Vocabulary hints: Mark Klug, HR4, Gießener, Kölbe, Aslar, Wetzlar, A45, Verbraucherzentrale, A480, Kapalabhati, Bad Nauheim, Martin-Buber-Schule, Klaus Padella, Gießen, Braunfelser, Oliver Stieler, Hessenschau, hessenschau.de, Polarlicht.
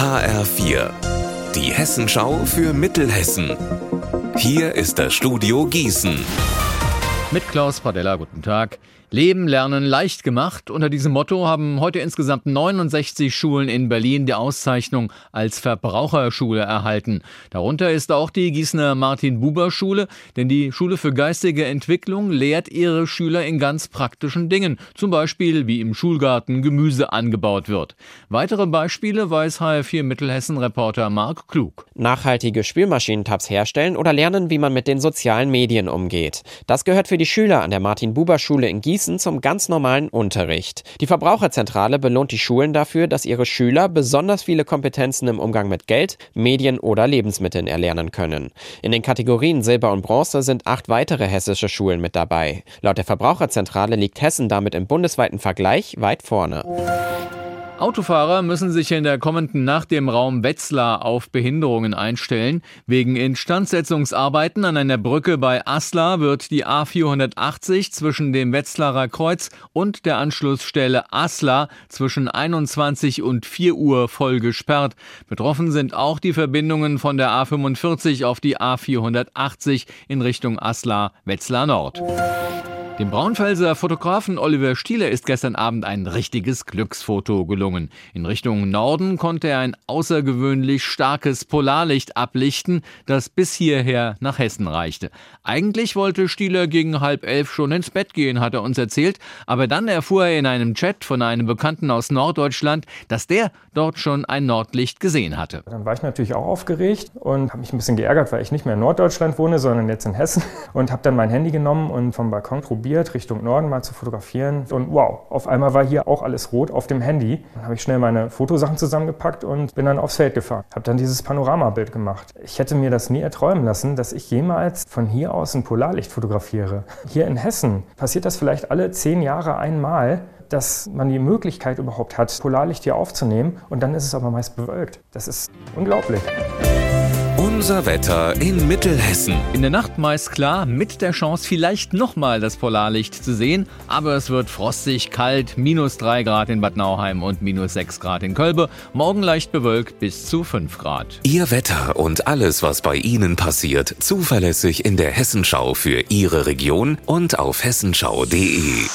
HR4, die Hessenschau für Mittelhessen. Hier ist das Studio Gießen. Mit Klaus Padella, guten Tag. Leben, Lernen leicht gemacht. Unter diesem Motto haben heute insgesamt 69 Schulen in Berlin die Auszeichnung als Verbraucherschule erhalten. Darunter ist auch die Gießener Martin-Buber-Schule, denn die Schule für geistige Entwicklung lehrt ihre Schüler in ganz praktischen Dingen, zum Beispiel wie im Schulgarten Gemüse angebaut wird. Weitere Beispiele weiß HR4 Mittelhessen-Reporter Mark Klug. Nachhaltige Spülmaschinentabs herstellen oder lernen, wie man mit den sozialen Medien umgeht. Das gehört für die Schüler an der Martin-Buber-Schule in Gießen zum ganz normalen Unterricht. Die Verbraucherzentrale belohnt die Schulen dafür, dass ihre Schüler besonders viele Kompetenzen im Umgang mit Geld, Medien oder Lebensmitteln erlernen können. In den Kategorien Silber und Bronze sind 8 weitere hessische Schulen mit dabei. Laut der Verbraucherzentrale liegt Hessen damit im bundesweiten Vergleich weit vorne. Autofahrer müssen sich in der kommenden Nacht im Raum Wetzlar auf Behinderungen einstellen. Wegen Instandsetzungsarbeiten an einer Brücke bei Aslar wird die A480 zwischen dem Wetzlarer Kreuz und der Anschlussstelle Aslar zwischen 21 und 4 Uhr voll gesperrt. Betroffen sind auch die Verbindungen von der A45 auf die A480 in Richtung Aslar-Wetzlar Nord. Dem Braunfelser Fotografen Oliver Stieler ist gestern Abend ein richtiges Glücksfoto gelungen. In Richtung Norden konnte er ein außergewöhnlich starkes Polarlicht ablichten, das bis hierher nach Hessen reichte. Eigentlich wollte Stieler gegen 22:30 schon ins Bett gehen, hat er uns erzählt. Aber dann erfuhr er in einem Chat von einem Bekannten aus Norddeutschland, dass der dort schon ein Nordlicht gesehen hatte. Dann war ich natürlich auch aufgeregt und habe mich ein bisschen geärgert, weil ich nicht mehr in Norddeutschland wohne, sondern jetzt in Hessen. Und habe dann mein Handy genommen und vom Balkon probiert, Richtung Norden mal zu fotografieren. Und wow, auf einmal war hier auch alles rot auf dem Handy. Dann habe ich schnell meine Fotosachen zusammengepackt und bin dann aufs Feld gefahren. Habe dann dieses Panoramabild gemacht. Ich hätte mir das nie erträumen lassen, dass ich jemals von hier aus ein Polarlicht fotografiere. Hier in Hessen passiert das vielleicht alle 10 Jahre einmal, dass man die Möglichkeit überhaupt hat, Polarlicht hier aufzunehmen. Und dann ist es aber meist bewölkt. Das ist unglaublich. Unser Wetter in Mittelhessen. In der Nacht meist klar, mit der Chance vielleicht nochmal das Polarlicht zu sehen. Aber es wird frostig kalt, -3 Grad in Bad Nauheim und -6 Grad in Kölbe. Morgen leicht bewölkt bis zu 5 Grad. Ihr Wetter und alles, was bei Ihnen passiert, zuverlässig in der Hessenschau für Ihre Region und auf hessenschau.de.